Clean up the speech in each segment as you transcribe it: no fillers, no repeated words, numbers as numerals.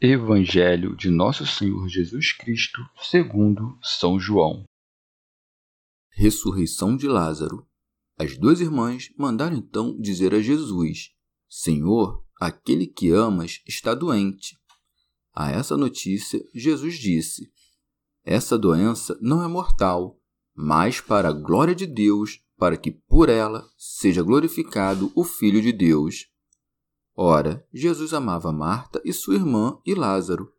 Evangelho de Nosso Senhor Jesus Cristo, segundo São João. Ressurreição de Lázaro. As duas irmãs mandaram então dizer a Jesus: Senhor, aquele que amas está doente. A essa notícia, Jesus disse: Essa doença não é mortal, mas para a glória de Deus, para que por ela seja glorificado o Filho de Deus. Ora, Jesus amava Marta e sua irmã e Lázaro.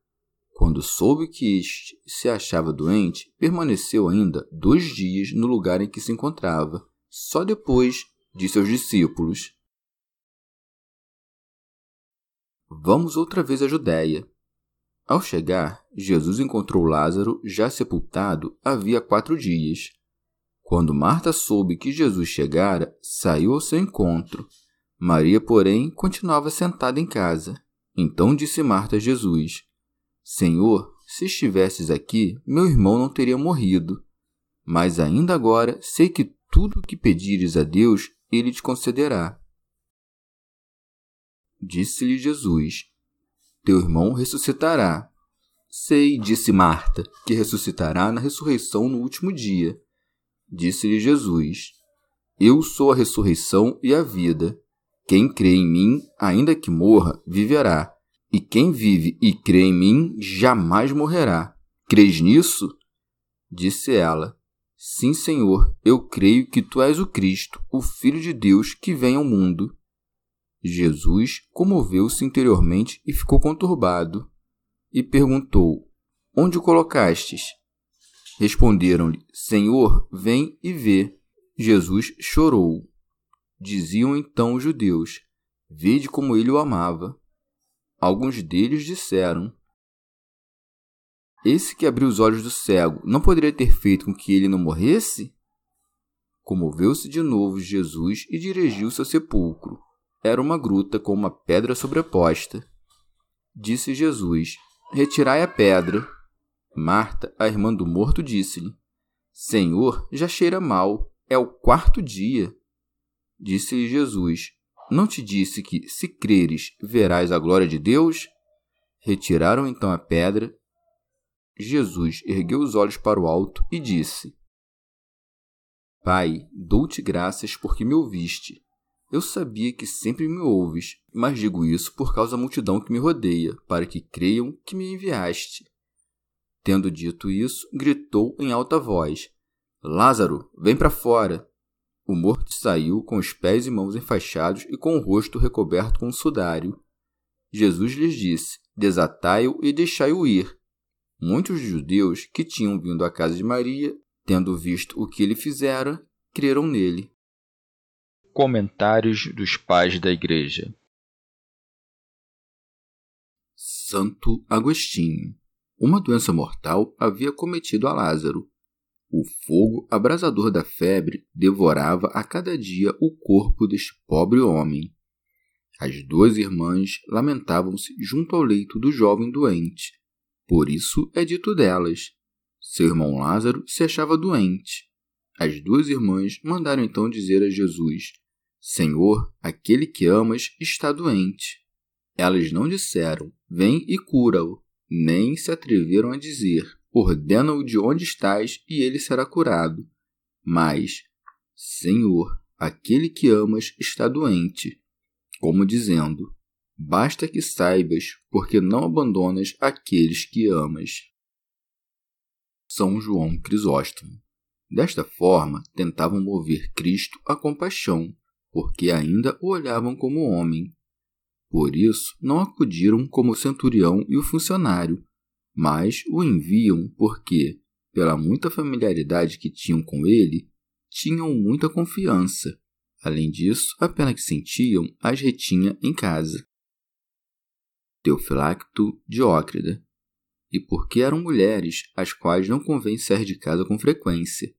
Quando soube que este se achava doente, permaneceu ainda 2 dias no lugar em que se encontrava. Só depois disse aos discípulos: Vamos outra vez à Judeia. Ao chegar, Jesus encontrou Lázaro já sepultado havia 4 dias. Quando Marta soube que Jesus chegara, saiu ao seu encontro. Maria, porém, continuava sentada em casa. Então disse Marta a Jesus: Senhor, se estivesses aqui, meu irmão não teria morrido. Mas ainda agora sei que tudo o que pedires a Deus, ele te concederá. Disse-lhe Jesus: Teu irmão ressuscitará. Sei, disse Marta, que ressuscitará na ressurreição no último dia. Disse-lhe Jesus: Eu sou a ressurreição e a vida. Quem crê em mim, ainda que morra, viverá. E quem vive e crê em mim, jamais morrerá. Crês nisso? Disse ela: Sim, Senhor, eu creio que tu és o Cristo, o Filho de Deus que vem ao mundo. Jesus comoveu-se interiormente e ficou conturbado, e perguntou: Onde o colocastes? Responderam-lhe: Senhor, vem e vê. Jesus chorou. Diziam então os judeus: Vede como ele o amava. Alguns deles disseram: Esse que abriu os olhos do cego não poderia ter feito com que ele não morresse? Comoveu-se de novo Jesus e dirigiu-se ao sepulcro. Era uma gruta com uma pedra sobreposta. Disse Jesus: Retirai a pedra. Marta, a irmã do morto, disse-lhe: Senhor, já cheira mal. É o 4º dia. Disse-lhe Jesus: Não te disse que, se creres, verás a glória de Deus? Retiraram então a pedra. Jesus ergueu os olhos para o alto e disse: Pai, dou-te graças porque me ouviste. Eu sabia que sempre me ouves, mas digo isso por causa da multidão que me rodeia, para que creiam que me enviaste. Tendo dito isso, gritou em alta voz: Lázaro, vem para fora! O morto saiu com os pés e mãos enfaixados e com o rosto recoberto com um sudário. Jesus lhes disse: Desatai-o e deixai-o ir. Muitos judeus que tinham vindo à casa de Maria, tendo visto o que ele fizera, creram nele. Comentários dos Pais da Igreja. Santo Agostinho. Uma doença mortal havia cometido a Lázaro. O fogo abrasador da febre devorava a cada dia o corpo deste pobre homem. As duas irmãs lamentavam-se junto ao leito do jovem doente. Por isso é dito delas: Seu irmão Lázaro se achava doente. As duas irmãs mandaram então dizer a Jesus: Senhor, aquele que amas está doente. Elas não disseram: Vem e cura-o, nem se atreveram a dizer: Ordena-o de onde estás e ele será curado. Mas: Senhor, aquele que amas está doente. Como dizendo: Basta que saibas, porque não abandonas aqueles que amas. São João Crisóstomo. Desta forma, tentavam mover Cristo à compaixão, porque ainda o olhavam como homem. Por isso, não acudiram como o centurião e o funcionário, mas o enviam porque, pela muita familiaridade que tinham com ele, tinham muita confiança. Além disso, a pena que sentiam as retinha em casa. Teofilacto Diócrida. E porque eram mulheres, as quais não convém sair de casa com frequência.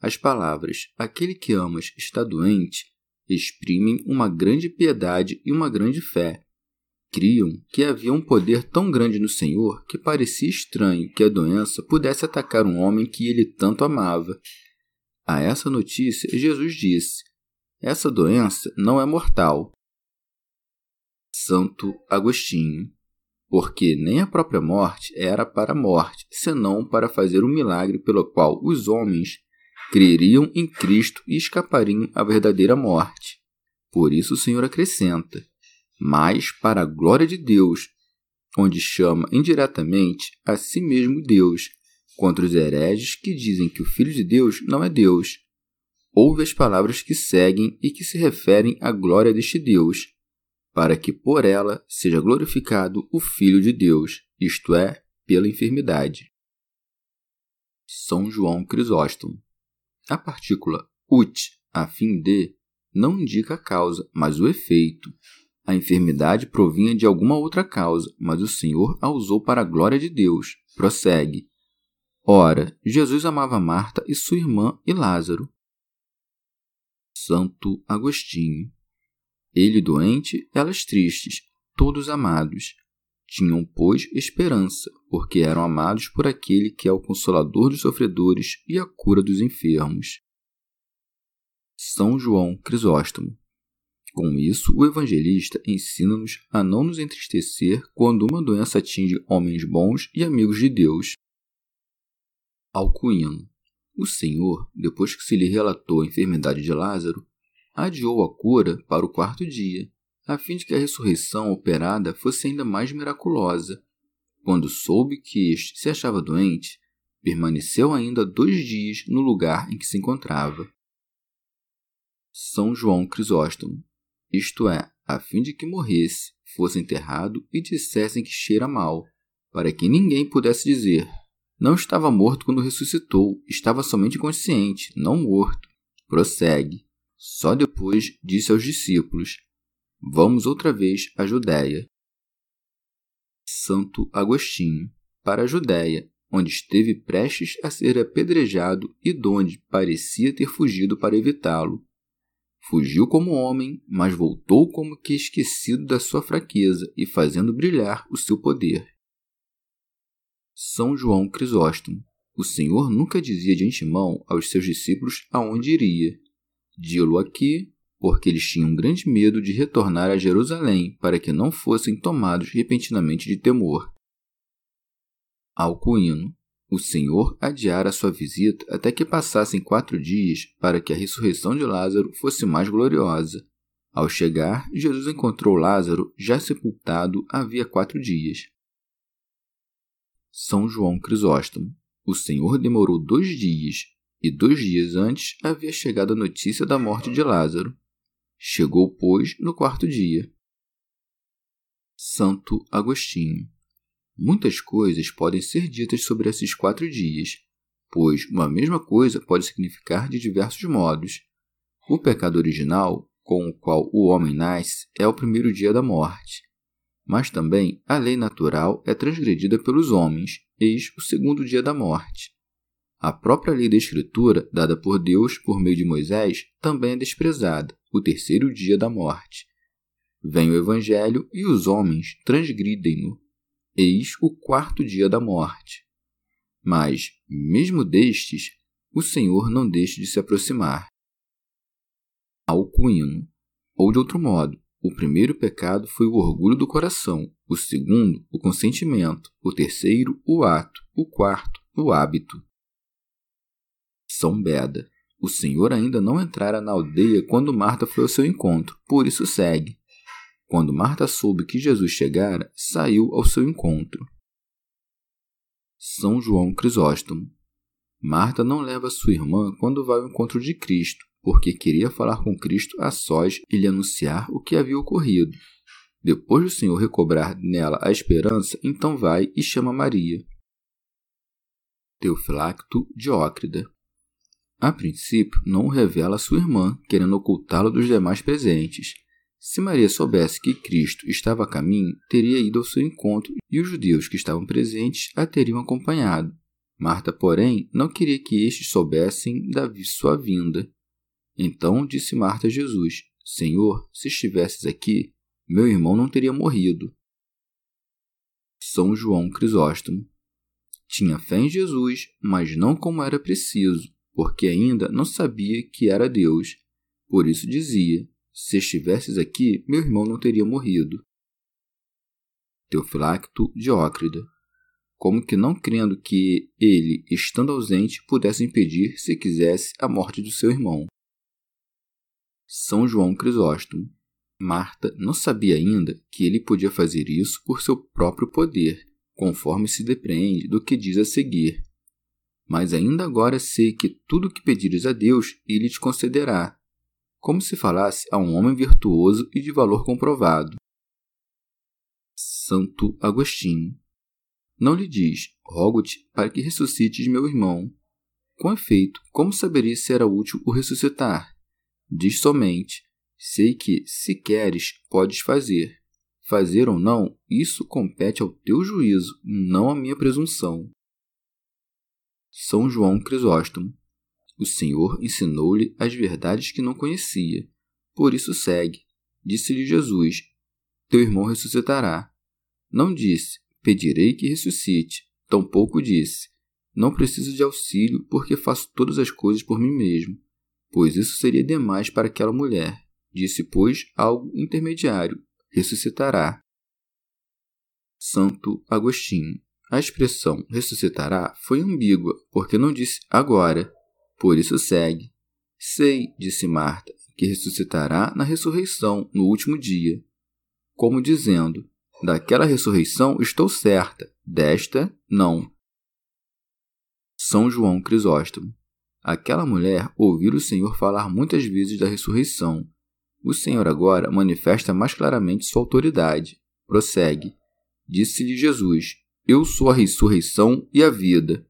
As palavras, aquele que amas está doente, exprimem uma grande piedade e uma grande fé. Criam que havia um poder tão grande no Senhor que parecia estranho que a doença pudesse atacar um homem que ele tanto amava. A essa notícia, Jesus disse, essa doença não é mortal. Santo Agostinho. Porque nem a própria morte era para a morte, senão para fazer um milagre pelo qual os homens creriam em Cristo e escapariam à verdadeira morte. Por isso o Senhor acrescenta, mas para a glória de Deus, onde chama indiretamente a si mesmo Deus, contra os hereges que dizem que o Filho de Deus não é Deus. Ouve as palavras que seguem e que se referem à glória deste Deus, para que por ela seja glorificado o Filho de Deus, isto é, pela enfermidade. São João Crisóstomo. A partícula ut, a fim de, não indica a causa, mas o efeito. A enfermidade provinha de alguma outra causa, mas o Senhor a usou para a glória de Deus. Prossegue. Ora, Jesus amava Marta e sua irmã e Lázaro. Santo Agostinho. Ele doente, elas tristes, todos amados. Tinham, pois, esperança, porque eram amados por aquele que é o consolador dos sofredores e a cura dos enfermos. São João Crisóstomo. Com isso, o evangelista ensina-nos a não nos entristecer quando uma doença atinge homens bons e amigos de Deus. Alcuíno. O Senhor, depois que se lhe relatou a enfermidade de Lázaro, adiou a cura para o quarto dia, a fim de que a ressurreição operada fosse ainda mais miraculosa. Quando soube que este se achava doente, permaneceu ainda 2 dias no lugar em que se encontrava. São João Crisóstomo, isto é, a fim de que morresse, fosse enterrado e dissessem que cheira mal, para que ninguém pudesse dizer, não estava morto quando ressuscitou, estava somente consciente, não morto. Prossegue. Só depois disse aos discípulos, vamos outra vez à Judéia. Santo Agostinho, para a Judéia, onde esteve prestes a ser apedrejado e donde parecia ter fugido para evitá-lo. Fugiu como homem, mas voltou como que esquecido da sua fraqueza e fazendo brilhar o seu poder. São João Crisóstomo, o Senhor nunca dizia de antemão aos seus discípulos aonde iria. Dilo aqui, porque eles tinham grande medo de retornar a Jerusalém, para que não fossem tomados repentinamente de temor. Alcuíno, o Senhor adiara sua visita até que passassem 4 dias, para que a ressurreição de Lázaro fosse mais gloriosa. Ao chegar, Jesus encontrou Lázaro já sepultado havia 4 dias. São João Crisóstomo, o Senhor demorou 2 dias, e 2 dias antes havia chegado a notícia da morte de Lázaro. Chegou, pois, no 4º dia. Santo Agostinho. Muitas coisas podem ser ditas sobre esses 4 dias, pois uma mesma coisa pode significar de diversos modos. O pecado original, com o qual o homem nasce, é o 1º dia da morte. Mas também a lei natural é transgredida pelos homens, eis o 2º dia da morte. A própria lei da Escritura, dada por Deus por meio de Moisés, também é desprezada, o 3º dia da morte. Vem o Evangelho e os homens transgridem-no, eis o 4º dia da morte. Mas, mesmo destes, o Senhor não deixa de se aproximar. Alcuíno, ou de outro modo, o 1º pecado foi o orgulho do coração, o 2º, o consentimento, o 3º, o ato, o 4º, o hábito. São Beda. O Senhor ainda não entrara na aldeia quando Marta foi ao seu encontro, por isso segue. Quando Marta soube que Jesus chegara, saiu ao seu encontro. São João Crisóstomo. Marta não leva sua irmã quando vai ao encontro de Cristo, porque queria falar com Cristo a sós e lhe anunciar o que havia ocorrido. Depois do Senhor recobrar nela a esperança, então vai e chama Maria. Teofilacto Diócrida. A princípio, não o revela a sua irmã, querendo ocultá-lo dos demais presentes. Se Maria soubesse que Cristo estava a caminho, teria ido ao seu encontro e os judeus que estavam presentes a teriam acompanhado. Marta, porém, não queria que estes soubessem da sua vinda. Então disse Marta a Jesus: Senhor, se estivesses aqui, meu irmão não teria morrido. São João Crisóstomo. Tinha fé em Jesus, mas não como era preciso, porque ainda não sabia que era Deus. Por isso dizia: se estivesses aqui, meu irmão não teria morrido. Teofilacto Diócrida. Como que não crendo que ele, estando ausente, pudesse impedir, se quisesse, a morte do seu irmão. São João Crisóstomo. Marta não sabia ainda que ele podia fazer isso por seu próprio poder, conforme se depreende do que diz a seguir. Mas ainda agora sei que tudo o que pedires a Deus, ele te concederá, como se falasse a um homem virtuoso e de valor comprovado. Santo Agostinho. Não lhe diz: rogo-te para que ressuscites meu irmão. Com efeito, como saberia se era útil o ressuscitar? Diz somente: sei que, se queres, podes fazer. Fazer ou não, isso compete ao teu juízo, não à minha presunção. São João Crisóstomo. O Senhor ensinou-lhe as verdades que não conhecia. Por isso segue. Disse-lhe Jesus: teu irmão ressuscitará. Não disse: pedirei que ressuscite. Tampouco disse: não preciso de auxílio, porque faço todas as coisas por mim mesmo, pois isso seria demais para aquela mulher. Disse, pois, algo intermediário: ressuscitará. Santo Agostinho. A expressão ressuscitará foi ambígua, porque não disse agora. Por isso segue. Sei, disse Marta, que ressuscitará na ressurreição, no último dia. Como dizendo: daquela ressurreição estou certa, desta não. São João Crisóstomo. Aquela mulher ouvira o Senhor falar muitas vezes da ressurreição. O Senhor agora manifesta mais claramente sua autoridade. Prossegue. Disse-lhe Jesus: eu sou a ressurreição e a vida,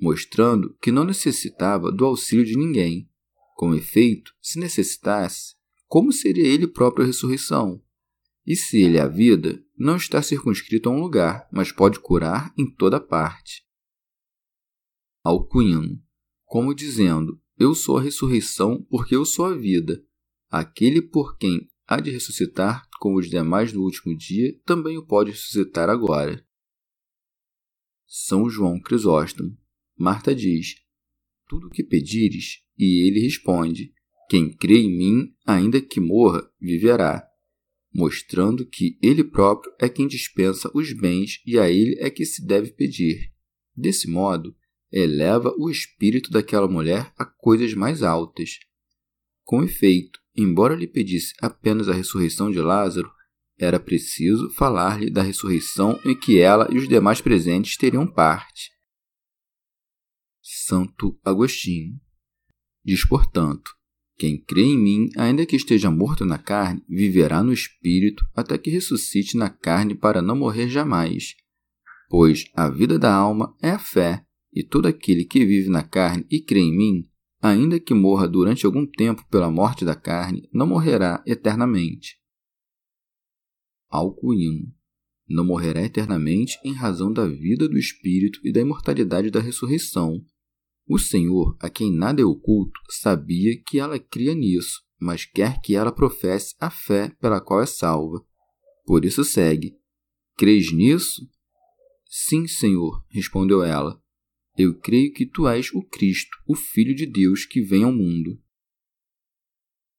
mostrando que não necessitava do auxílio de ninguém. Com efeito, se necessitasse, como seria ele próprio a ressurreição? E se ele é a vida, não está circunscrito a um lugar, mas pode curar em toda parte. Alcuíno. Como dizendo: eu sou a ressurreição porque eu sou a vida. Aquele por quem há de ressuscitar como os demais no último dia, também o pode ressuscitar agora. São João Crisóstomo. Marta diz: tudo o que pedires, e ele responde: quem crê em mim, ainda que morra, viverá, mostrando que ele próprio é quem dispensa os bens e a ele é que se deve pedir. Desse modo, eleva o espírito daquela mulher a coisas mais altas. Com efeito, embora lhe pedisse apenas a ressurreição de Lázaro, era preciso falar-lhe da ressurreição em que ela e os demais presentes teriam parte. Santo Agostinho. Diz, portanto: quem crê em mim, ainda que esteja morto na carne, viverá no espírito até que ressuscite na carne para não morrer jamais. Pois a vida da alma é a fé, e todo aquele que vive na carne e crê em mim, ainda que morra durante algum tempo pela morte da carne, não morrerá eternamente. Alcuíno. Não morrerá eternamente em razão da vida do Espírito e da imortalidade da ressurreição. O Senhor, a quem nada é oculto, sabia que ela cria nisso, mas quer que ela professe a fé pela qual é salva. Por isso segue: crês nisso? Sim, Senhor, respondeu ela. Eu creio que tu és o Cristo, o Filho de Deus que vem ao mundo.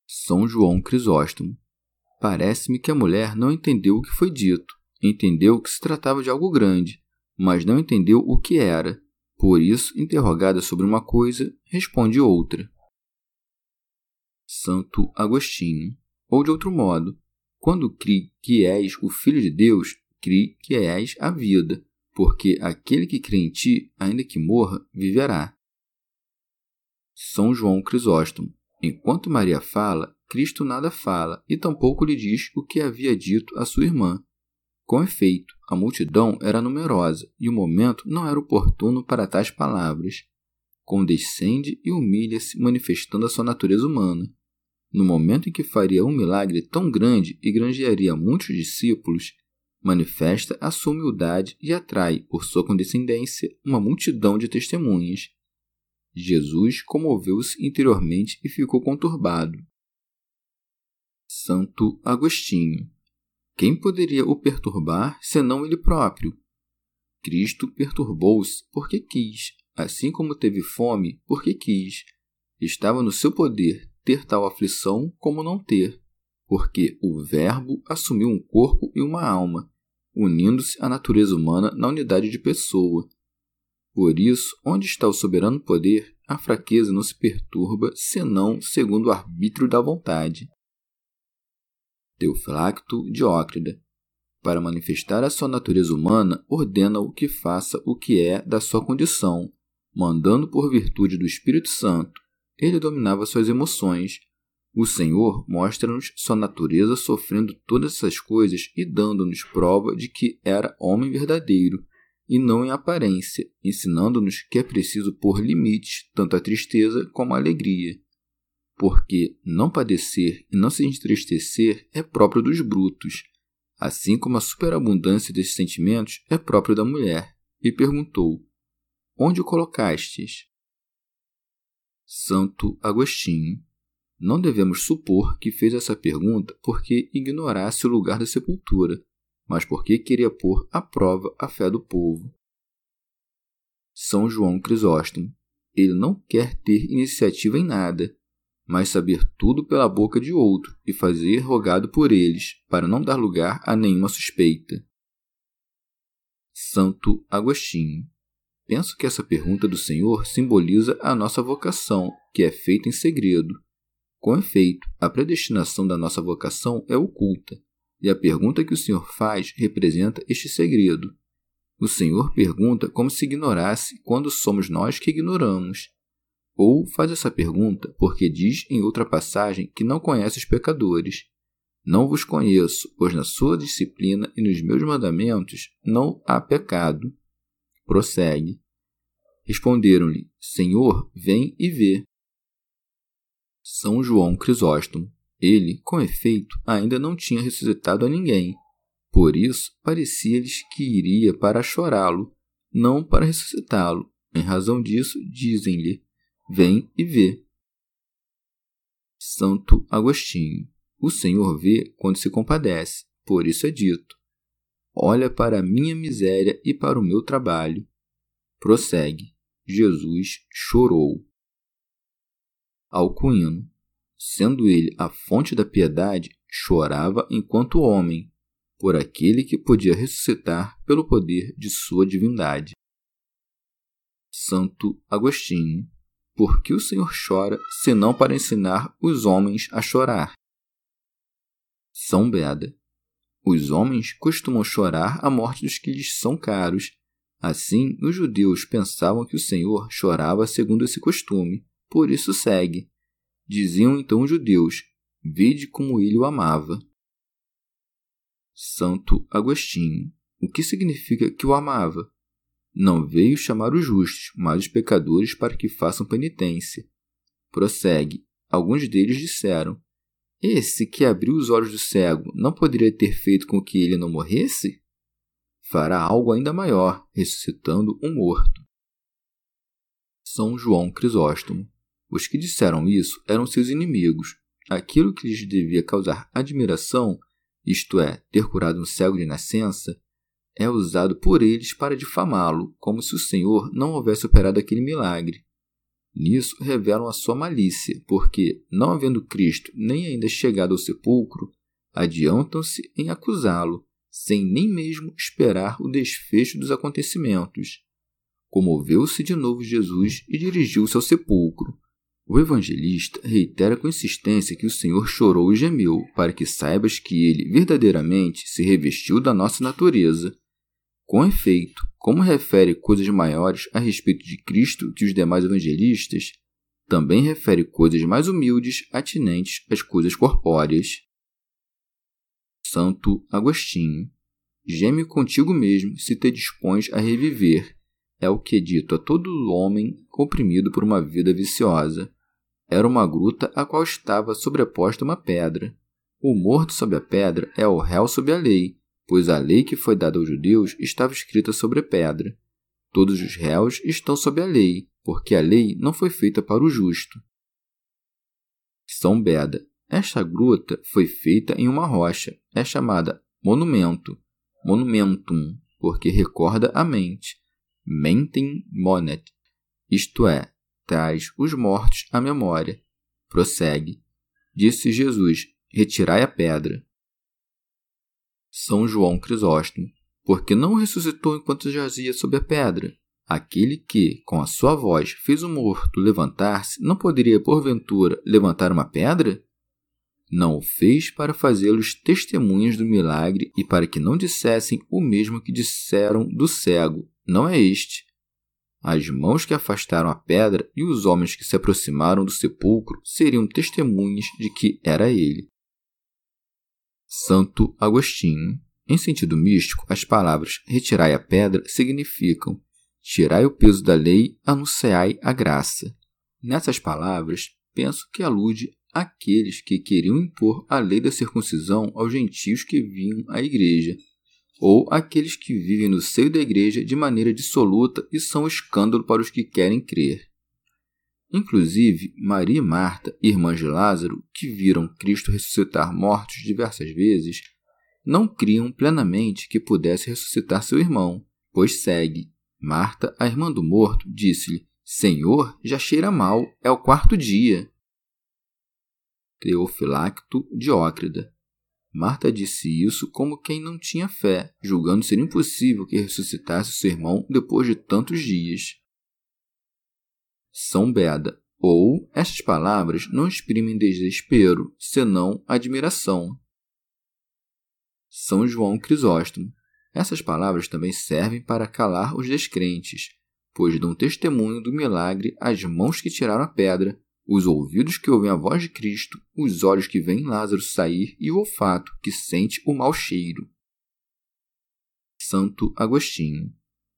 São João Crisóstomo. Parece-me que a mulher não entendeu o que foi dito. Entendeu que se tratava de algo grande, mas não entendeu o que era. Por isso, interrogada sobre uma coisa, responde outra. Santo Agostinho. Ou de outro modo: Quando crie que és o Filho de Deus, crie que és a vida, porque aquele que crê em ti, ainda que morra, viverá. São João Crisóstomo. Enquanto Maria fala, Cristo nada fala e tampouco lhe diz o que havia dito a sua irmã. Com efeito, a multidão era numerosa e o momento não era oportuno para tais palavras. Condescende e humilha-se, manifestando a sua natureza humana. No momento em que faria um milagre tão grande e granjearia muitos discípulos, manifesta a sua humildade e atrai, por sua condescendência, uma multidão de testemunhas. Jesus comoveu-se interiormente e ficou conturbado. Santo Agostinho. Quem poderia o perturbar, senão ele próprio? Cristo perturbou-se porque quis, assim como teve fome porque quis. Estava no seu poder ter tal aflição como não ter, porque o Verbo assumiu um corpo e uma alma, unindo-se à natureza humana na unidade de pessoa. Por isso, onde está o soberano poder, a fraqueza não se perturba, senão segundo o arbítrio da vontade. Teofilacto Diócrida. Para manifestar a sua natureza humana, ordena-o que faça o que é da sua condição, mandando por virtude do Espírito Santo. Ele dominava suas emoções. O Senhor mostra-nos sua natureza sofrendo todas essas coisas e dando-nos prova de que era homem verdadeiro, e não em aparência, ensinando-nos que é preciso pôr limites tanto à tristeza como à alegria, porque não padecer e não se entristecer é próprio dos brutos, assim como a superabundância desses sentimentos é próprio da mulher, e perguntou: onde o colocastes? Santo Agostinho. Não devemos supor que fez essa pergunta porque ignorasse o lugar da sepultura, mas porque queria pôr à prova a fé do povo. São João Crisóstomo. Ele não quer ter iniciativa em nada, mas saber tudo pela boca de outro e fazer rogado por eles, para não dar lugar a nenhuma suspeita. Santo Agostinho. Penso que essa pergunta do Senhor simboliza a nossa vocação, que é feita em segredo. Com efeito, a predestinação da nossa vocação é oculta, e a pergunta que o Senhor faz representa este segredo. O Senhor pergunta como se ignorasse quando somos nós que ignoramos. Ou faz essa pergunta porque diz em outra passagem que não conhece os pecadores. Não vos conheço, pois na sua disciplina e nos meus mandamentos não há pecado. Prossegue. Responderam-lhe: Senhor, vem e vê. São João Crisóstomo. Ele, com efeito, ainda não tinha ressuscitado a ninguém. Por isso, parecia-lhes que iria para chorá-lo, não para ressuscitá-lo. Em razão disso, dizem-lhe: vem e vê. Santo Agostinho. O Senhor vê quando se compadece, por isso é dito: olha para a minha miséria e para o meu trabalho. Prossegue. Jesus chorou. Alcuíno. Sendo ele a fonte da piedade, chorava enquanto homem, por aquele que podia ressuscitar pelo poder de sua divindade. Santo Agostinho. Por que o Senhor chora, senão para ensinar os homens a chorar? São Beda. Os homens costumam chorar a morte dos que lhes são caros. Assim, os judeus pensavam que o Senhor chorava segundo esse costume, por isso segue. Diziam então os judeus: vede como ele o amava. Santo Agostinho. O que significa que o amava? Não veio chamar os justos, mas os pecadores para que façam penitência. Prossegue. Alguns deles disseram: esse que abriu os olhos do cego não poderia ter feito com que ele não morresse? Fará algo ainda maior, ressuscitando um morto. São João Crisóstomo. Os que disseram isso eram seus inimigos. Aquilo que lhes devia causar admiração, isto é, ter curado um cego de nascença, é usado por eles para difamá-lo, como se o Senhor não houvesse operado aquele milagre. Nisso revelam a sua malícia, porque, não havendo Cristo nem ainda chegado ao sepulcro, adiantam-se em acusá-lo, sem nem mesmo esperar o desfecho dos acontecimentos. Comoveu-se de novo Jesus e dirigiu-se ao sepulcro. O evangelista reitera com insistência que o Senhor chorou e gemeu, para que saibas que ele verdadeiramente se revestiu da nossa natureza. Com efeito, como refere coisas maiores a respeito de Cristo que os demais evangelistas, também refere coisas mais humildes atinentes às coisas corpóreas. Santo Agostinho: geme contigo mesmo se te dispões a reviver. É o que é dito a todo homem comprimido por uma vida viciosa. Era uma gruta a qual estava sobreposta uma pedra. O morto sob a pedra é o réu sob a lei, pois a lei que foi dada aos judeus estava escrita sobre a pedra. Todos os réus estão sob a lei, porque a lei não foi feita para o justo. São Beda: esta gruta foi feita em uma rocha, é chamada monumento, monumentum, porque recorda a mente. Mentem monet, isto é, traz os mortos à memória. Prossegue. Disse Jesus: retirai a pedra. São João Crisóstomo: porque não ressuscitou enquanto jazia sob a pedra? Aquele que, com a sua voz, fez o morto levantar-se, não poderia, porventura, levantar uma pedra? Não o fez para fazê-los testemunhas do milagre e para que não dissessem o mesmo que disseram do cego: não é este. As mãos que afastaram a pedra e os homens que se aproximaram do sepulcro seriam testemunhas de que era ele. Santo Agostinho: em sentido místico, as palavras retirai a pedra significam tirai o peso da lei, anunciai a graça. Nessas palavras, penso que alude àqueles que queriam impor a lei da circuncisão aos gentios que vinham à igreja, ou aqueles que vivem no seio da igreja de maneira dissoluta e são escândalo para os que querem crer. Inclusive, Maria e Marta, irmãs de Lázaro, que viram Cristo ressuscitar mortos diversas vezes, não criam plenamente que pudesse ressuscitar seu irmão, pois segue. Marta, a irmã do morto, disse-lhe: Senhor, já cheira mal, é o quarto dia. Teofilacto Diócrida: Marta disse isso como quem não tinha fé, julgando ser impossível que ressuscitasse seu irmão depois de tantos dias. São Beda: ou, estas palavras não exprimem desespero, senão admiração. São João Crisóstomo: essas palavras também servem para calar os descrentes, pois dão testemunho do milagre às mãos que tiraram a pedra, os ouvidos que ouvem a voz de Cristo, os olhos que veem Lázaro sair e o olfato que sente o mau cheiro. Santo Agostinho: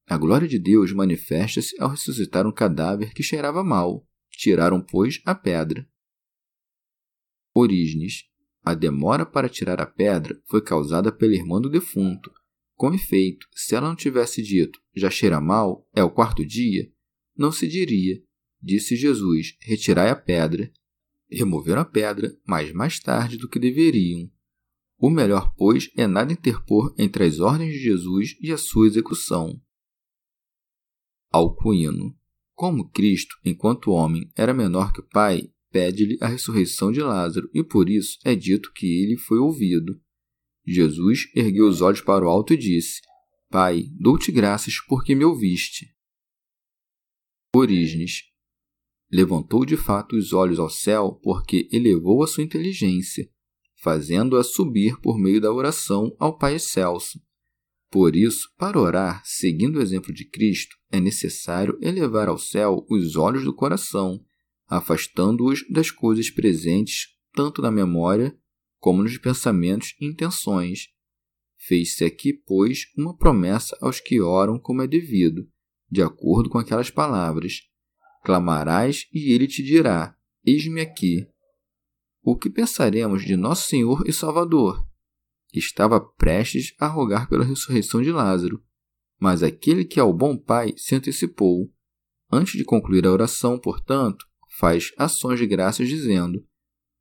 a glória de Deus manifesta-se ao ressuscitar um cadáver que cheirava mal. Tiraram, pois, a pedra. Orígenes: a demora para tirar a pedra foi causada pela irmã do defunto. Com efeito, se ela não tivesse dito: já cheira mal, é o quarto dia, não se diria: disse Jesus, retirai a pedra. Removeram a pedra, mas mais tarde do que deveriam. O melhor, pois, é nada interpor entre as ordens de Jesus e a sua execução. Alcuíno: como Cristo, enquanto homem, era menor que o Pai, pede-lhe a ressurreição de Lázaro, e por isso é dito que ele foi ouvido. Jesus ergueu os olhos para o alto e disse: Pai, dou-te graças porque me ouviste. Orígenes: levantou de fato os olhos ao céu porque elevou a sua inteligência, fazendo-a subir por meio da oração ao Pai Excelso. Por isso, para orar, seguindo o exemplo de Cristo, é necessário elevar ao céu os olhos do coração, afastando-os das coisas presentes tanto na memória como nos pensamentos e intenções. Fez-se aqui, pois, uma promessa aos que oram como é devido, de acordo com aquelas palavras: clamarás e ele te dirá, eis-me aqui. O que pensaremos de nosso Senhor e Salvador? Estava prestes a rogar pela ressurreição de Lázaro, mas aquele que é o bom Pai se antecipou. Antes de concluir a oração, portanto, faz ações de graças dizendo: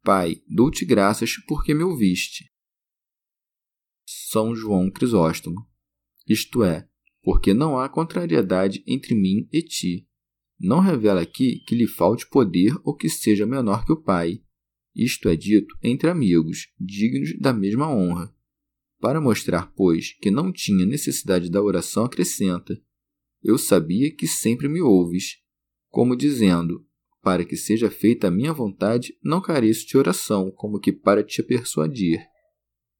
Pai, dou-te graças porque me ouviste. São João Crisóstomo: isto é, porque não há contrariedade entre mim e ti. Não revela aqui que lhe falte poder ou que seja menor que o Pai. Isto é dito entre amigos, dignos da mesma honra. Para mostrar, pois, que não tinha necessidade da oração, acrescenta: eu sabia que sempre me ouves, como dizendo: para que seja feita a minha vontade, não careço de oração, como que para te persuadir.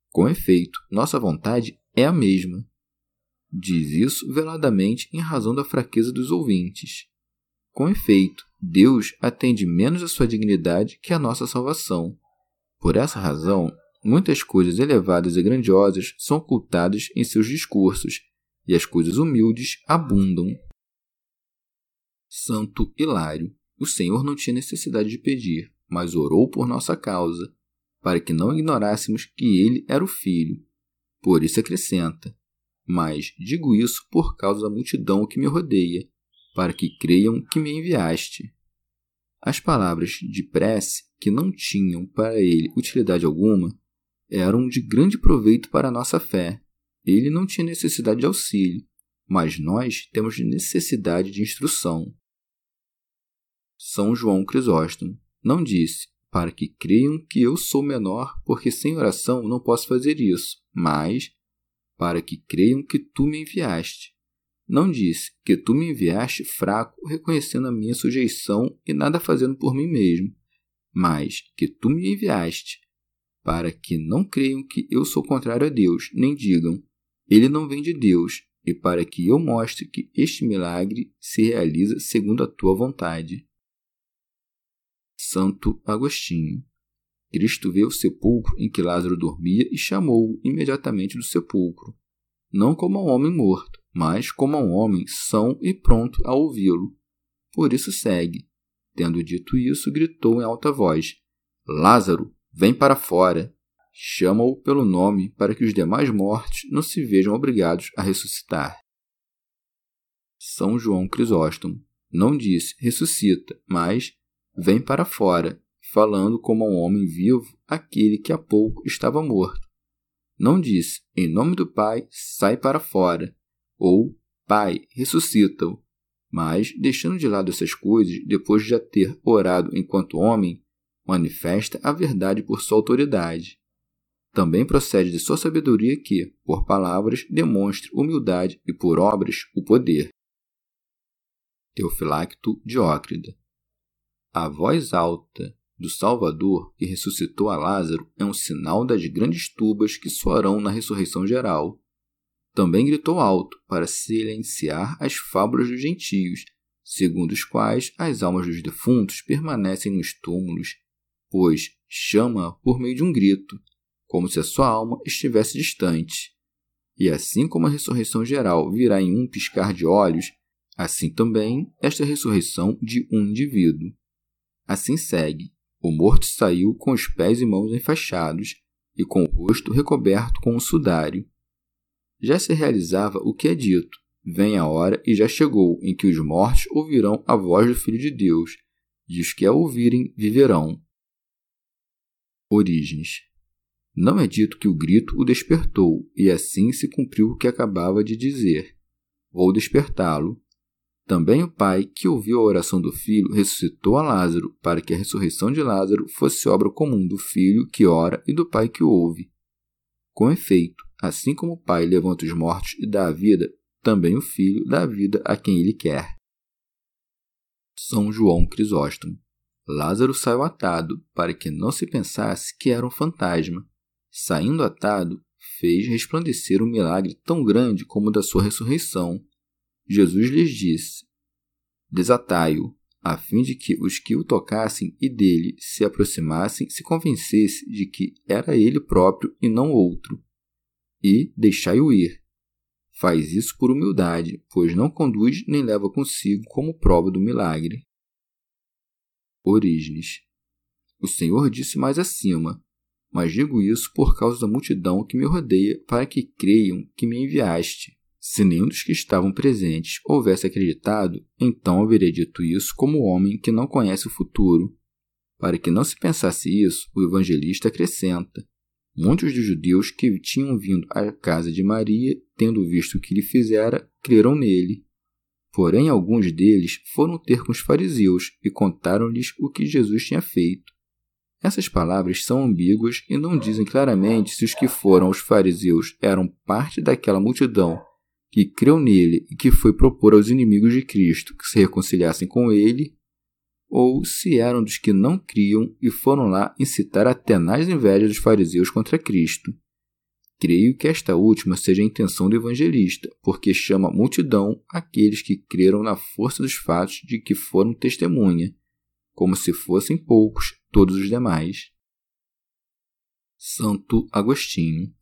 Com efeito, nossa vontade é a mesma. Diz isso veladamente em razão da fraqueza dos ouvintes. Com efeito, Deus atende menos à sua dignidade que à nossa salvação. Por essa razão, muitas coisas elevadas e grandiosas são ocultadas em seus discursos, e as coisas humildes abundam. Santo Hilário. O Senhor não tinha necessidade de pedir, mas orou por nossa causa, para que não ignorássemos que ele era o Filho. Por isso acrescenta: mas digo isso por causa da multidão que me rodeia, para que creiam que me enviaste. As palavras de prece, que não tinham para ele utilidade alguma, eram de grande proveito para a nossa fé. Ele não tinha necessidade de auxílio, mas nós temos necessidade de instrução. São João Crisóstomo não disse: para que creiam que eu sou menor, porque sem oração não posso fazer isso, mas para que creiam que tu me enviaste. Não disse que tu me enviaste fraco, reconhecendo a minha sujeição e nada fazendo por mim mesmo, mas que tu me enviaste, para que não creiam que eu sou contrário a Deus, nem digam: ele não vem de Deus, e para que eu mostre que este milagre se realiza segundo a tua vontade. Santo Agostinho. Cristo vê o sepulcro em que Lázaro dormia e chamou-o imediatamente do sepulcro, não como a um homem morto, mas como a um homem são e pronto a ouvi-lo. Por isso segue: tendo dito isso, gritou em alta voz: Lázaro, vem para fora. Chama-o pelo nome, para que os demais mortos não se vejam obrigados a ressuscitar. São João Crisóstomo não disse: ressuscita, mas vem para fora, falando como a um homem vivo, aquele que há pouco estava morto. Não disse: em nome do Pai, sai para fora, ou Pai, ressuscita-o, mas, deixando de lado essas coisas, depois de já ter orado enquanto homem, manifesta a verdade por sua autoridade. Também procede de sua sabedoria que, por palavras, demonstre humildade e, por obras, o poder. Teofilacto Diócrida. A voz alta do Salvador, que ressuscitou a Lázaro, é um sinal das grandes tubas que soarão na ressurreição geral. Também gritou alto para silenciar as fábulas dos gentios, segundo os quais as almas dos defuntos permanecem nos túmulos, pois chama por meio de um grito, como se a sua alma estivesse distante. E assim como a ressurreição geral virá em um piscar de olhos, assim também esta ressurreição de um indivíduo. Assim segue: o morto saiu com os pés e mãos enfaixados e com o rosto recoberto com um sudário. Já se realizava o que é dito: vem a hora, e já chegou, em que os mortos ouvirão a voz do Filho de Deus, e os que a ouvirem viverão. Origens. Não é dito que o grito o despertou, e assim se cumpriu o que acabava de dizer: vou despertá-lo. Também o Pai, que ouviu a oração do Filho, ressuscitou a Lázaro, para que a ressurreição de Lázaro fosse obra comum do Filho que ora e do Pai que ouve. Com efeito, assim como o Pai levanta os mortos e dá a vida, também o Filho dá a vida a quem ele quer. São João Crisóstomo. Lázaro saiu atado, para que não se pensasse que era um fantasma. Saindo atado, fez resplandecer um milagre tão grande como o da sua ressurreição. Jesus lhes disse: desatai-o, a fim de que os que o tocassem e dele se aproximassem se convencessem de que era ele próprio e não outro. E deixai-o ir. Faz isso por humildade, pois não conduz nem leva consigo como prova do milagre. Orígenes. O Senhor disse mais acima: mas digo isso por causa da multidão que me rodeia, para que creiam que me enviaste. Se nenhum dos que estavam presentes houvesse acreditado, então haveria dito isso como homem que não conhece o futuro. Para que não se pensasse isso, o evangelista acrescenta: muitos dos judeus que tinham vindo à casa de Maria, tendo visto o que lhe fizera, creram nele. Porém, alguns deles foram ter com os fariseus e contaram-lhes o que Jesus tinha feito. Essas palavras são ambíguas e não dizem claramente se os que foram aos fariseus eram parte daquela multidão que creu nele e que foi propor aos inimigos de Cristo que se reconciliassem com ele, ou se eram dos que não criam e foram lá incitar a tenaz inveja dos fariseus contra Cristo. Creio que esta última seja a intenção do evangelista, porque chama a multidão aqueles que creram na força dos fatos de que foram testemunha, como se fossem poucos todos os demais. Santo Agostinho.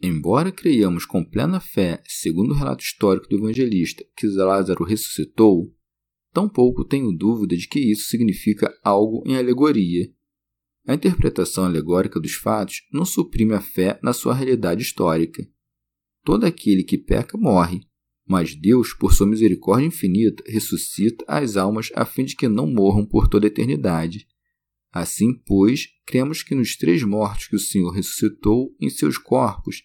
Embora creiamos com plena fé, segundo o relato histórico do evangelista, que Lázaro ressuscitou, tampouco tenho dúvida de que isso significa algo em alegoria. A interpretação alegórica dos fatos não suprime a fé na sua realidade histórica. Todo aquele que peca morre, mas Deus, por sua misericórdia infinita, ressuscita as almas a fim de que não morram por toda a eternidade. Assim, pois, cremos que nos três mortos que o Senhor ressuscitou em seus corpos,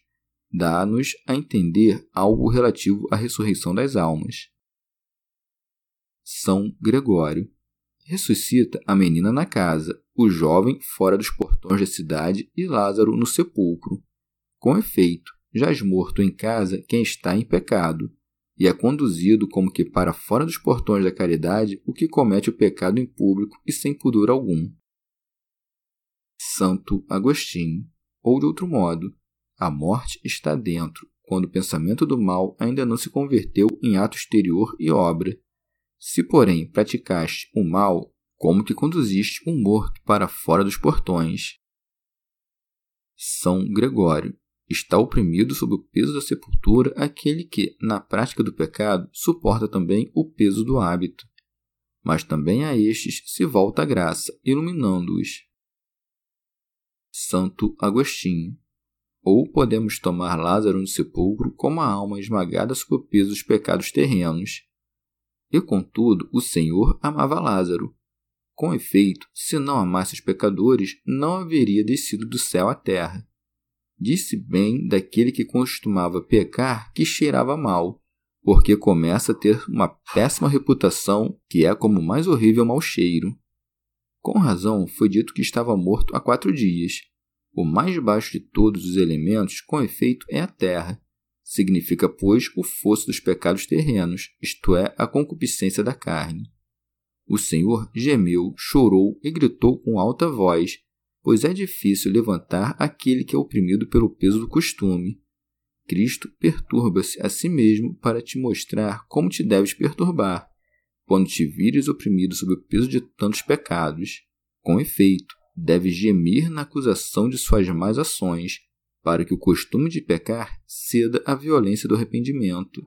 dá-nos a entender algo relativo à ressurreição das almas. São Gregório. Ressuscita a menina na casa, o jovem fora dos portões da cidade e Lázaro no sepulcro. Com efeito, jaz morto em casa quem está em pecado, e é conduzido como que para fora dos portões da caridade o que comete o pecado em público e sem pudor algum. Santo Agostinho. Ou de outro modo, a morte está dentro, quando o pensamento do mal ainda não se converteu em ato exterior e obra. Se, porém, praticaste o mal, como que conduziste um morto para fora dos portões? São Gregório. Está oprimido sob o peso da sepultura aquele que, na prática do pecado, suporta também o peso do hábito. Mas também a estes se volta a graça, iluminando-os. Santo Agostinho. Ou podemos tomar Lázaro no sepulcro como a alma esmagada sob o peso dos pecados terrenos. E, contudo, o Senhor amava Lázaro. Com efeito, se não amasse os pecadores, não haveria descido do céu à terra. Disse bem daquele que costumava pecar que cheirava mal, porque começa a ter uma péssima reputação, que é como o mais horrível mau cheiro. Com razão, foi dito que estava morto há 4 dias. O mais baixo de todos os elementos, com efeito, é a terra. Significa, pois, o fosso dos pecados terrenos, isto é, a concupiscência da carne. O Senhor gemeu, chorou e gritou com alta voz, pois é difícil levantar aquele que é oprimido pelo peso do costume. Cristo perturba-se a si mesmo para te mostrar como te deves perturbar, quando te vires oprimido sob o peso de tantos pecados. Com efeito, deves gemer na acusação de suas más ações, para que o costume de pecar ceda à violência do arrependimento.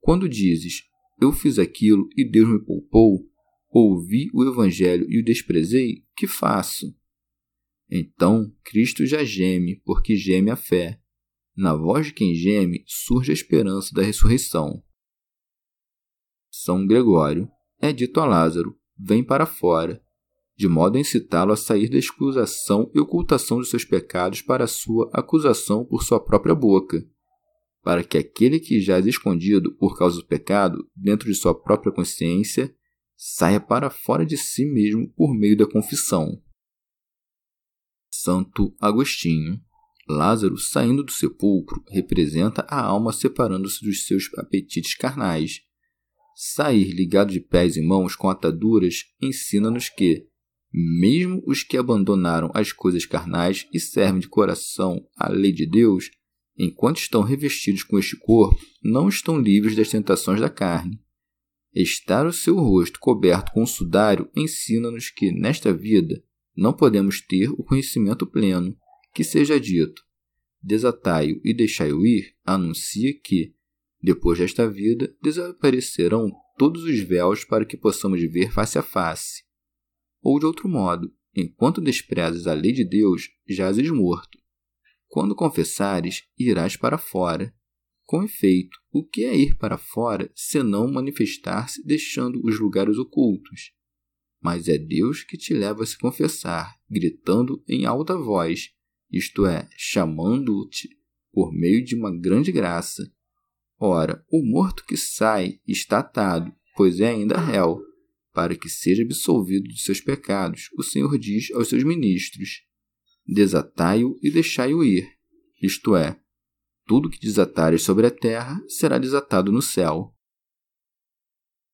Quando dizes, eu fiz aquilo e Deus me poupou, ouvi o Evangelho e o desprezei, que faço? Então, Cristo já geme, porque geme a fé. Na voz de quem geme, surge a esperança da ressurreição. São Gregório. É dito a Lázaro, vem para fora, de modo a incitá-lo a sair da excusação e ocultação de seus pecados para sua acusação por sua própria boca, para que aquele que jaz escondido por causa do pecado dentro de sua própria consciência saia para fora de si mesmo por meio da confissão. Santo Agostinho. Lázaro saindo do sepulcro representa a alma separando-se dos seus apetites carnais. Sair ligado de pés e mãos com ataduras ensina-nos que, mesmo os que abandonaram as coisas carnais e servem de coração à lei de Deus, enquanto estão revestidos com este corpo, não estão livres das tentações da carne. Estar o seu rosto coberto com um sudário ensina-nos que, nesta vida, não podemos ter o conhecimento pleno, que seja dito, desatai-o e deixai-o ir, anuncia que, depois desta vida, desaparecerão todos os véus para que possamos ver face a face. Ou de outro modo, enquanto desprezas a lei de Deus, jazes morto. Quando confessares, irás para fora. Com efeito, o que é ir para fora, senão manifestar-se deixando os lugares ocultos? Mas é Deus que te leva a se confessar, gritando em alta voz, isto é, chamando-te por meio de uma grande graça. Ora, o morto que sai está atado, pois é ainda réu. Para que seja absolvido de seus pecados, o Senhor diz aos seus ministros, desatai-o e deixai-o ir, isto é, tudo que desatares sobre a terra será desatado no céu.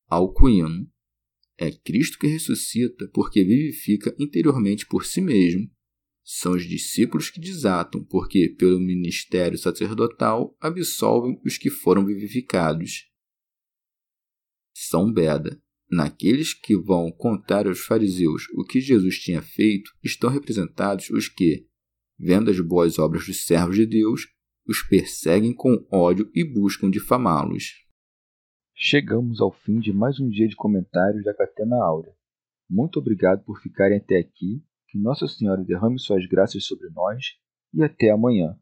Alcuíno. É Cristo que ressuscita porque vivifica interiormente por si mesmo. São os discípulos que desatam, porque, pelo ministério sacerdotal, absolvem os que foram vivificados. São Beda. Naqueles que vão contar aos fariseus o que Jesus tinha feito, estão representados os que, vendo as boas obras dos servos de Deus, os perseguem com ódio e buscam difamá-los. Chegamos ao fim de mais um dia de comentários da Catena Áurea. Muito obrigado por ficarem até aqui. Que Nossa Senhora derrame suas graças sobre nós e até amanhã.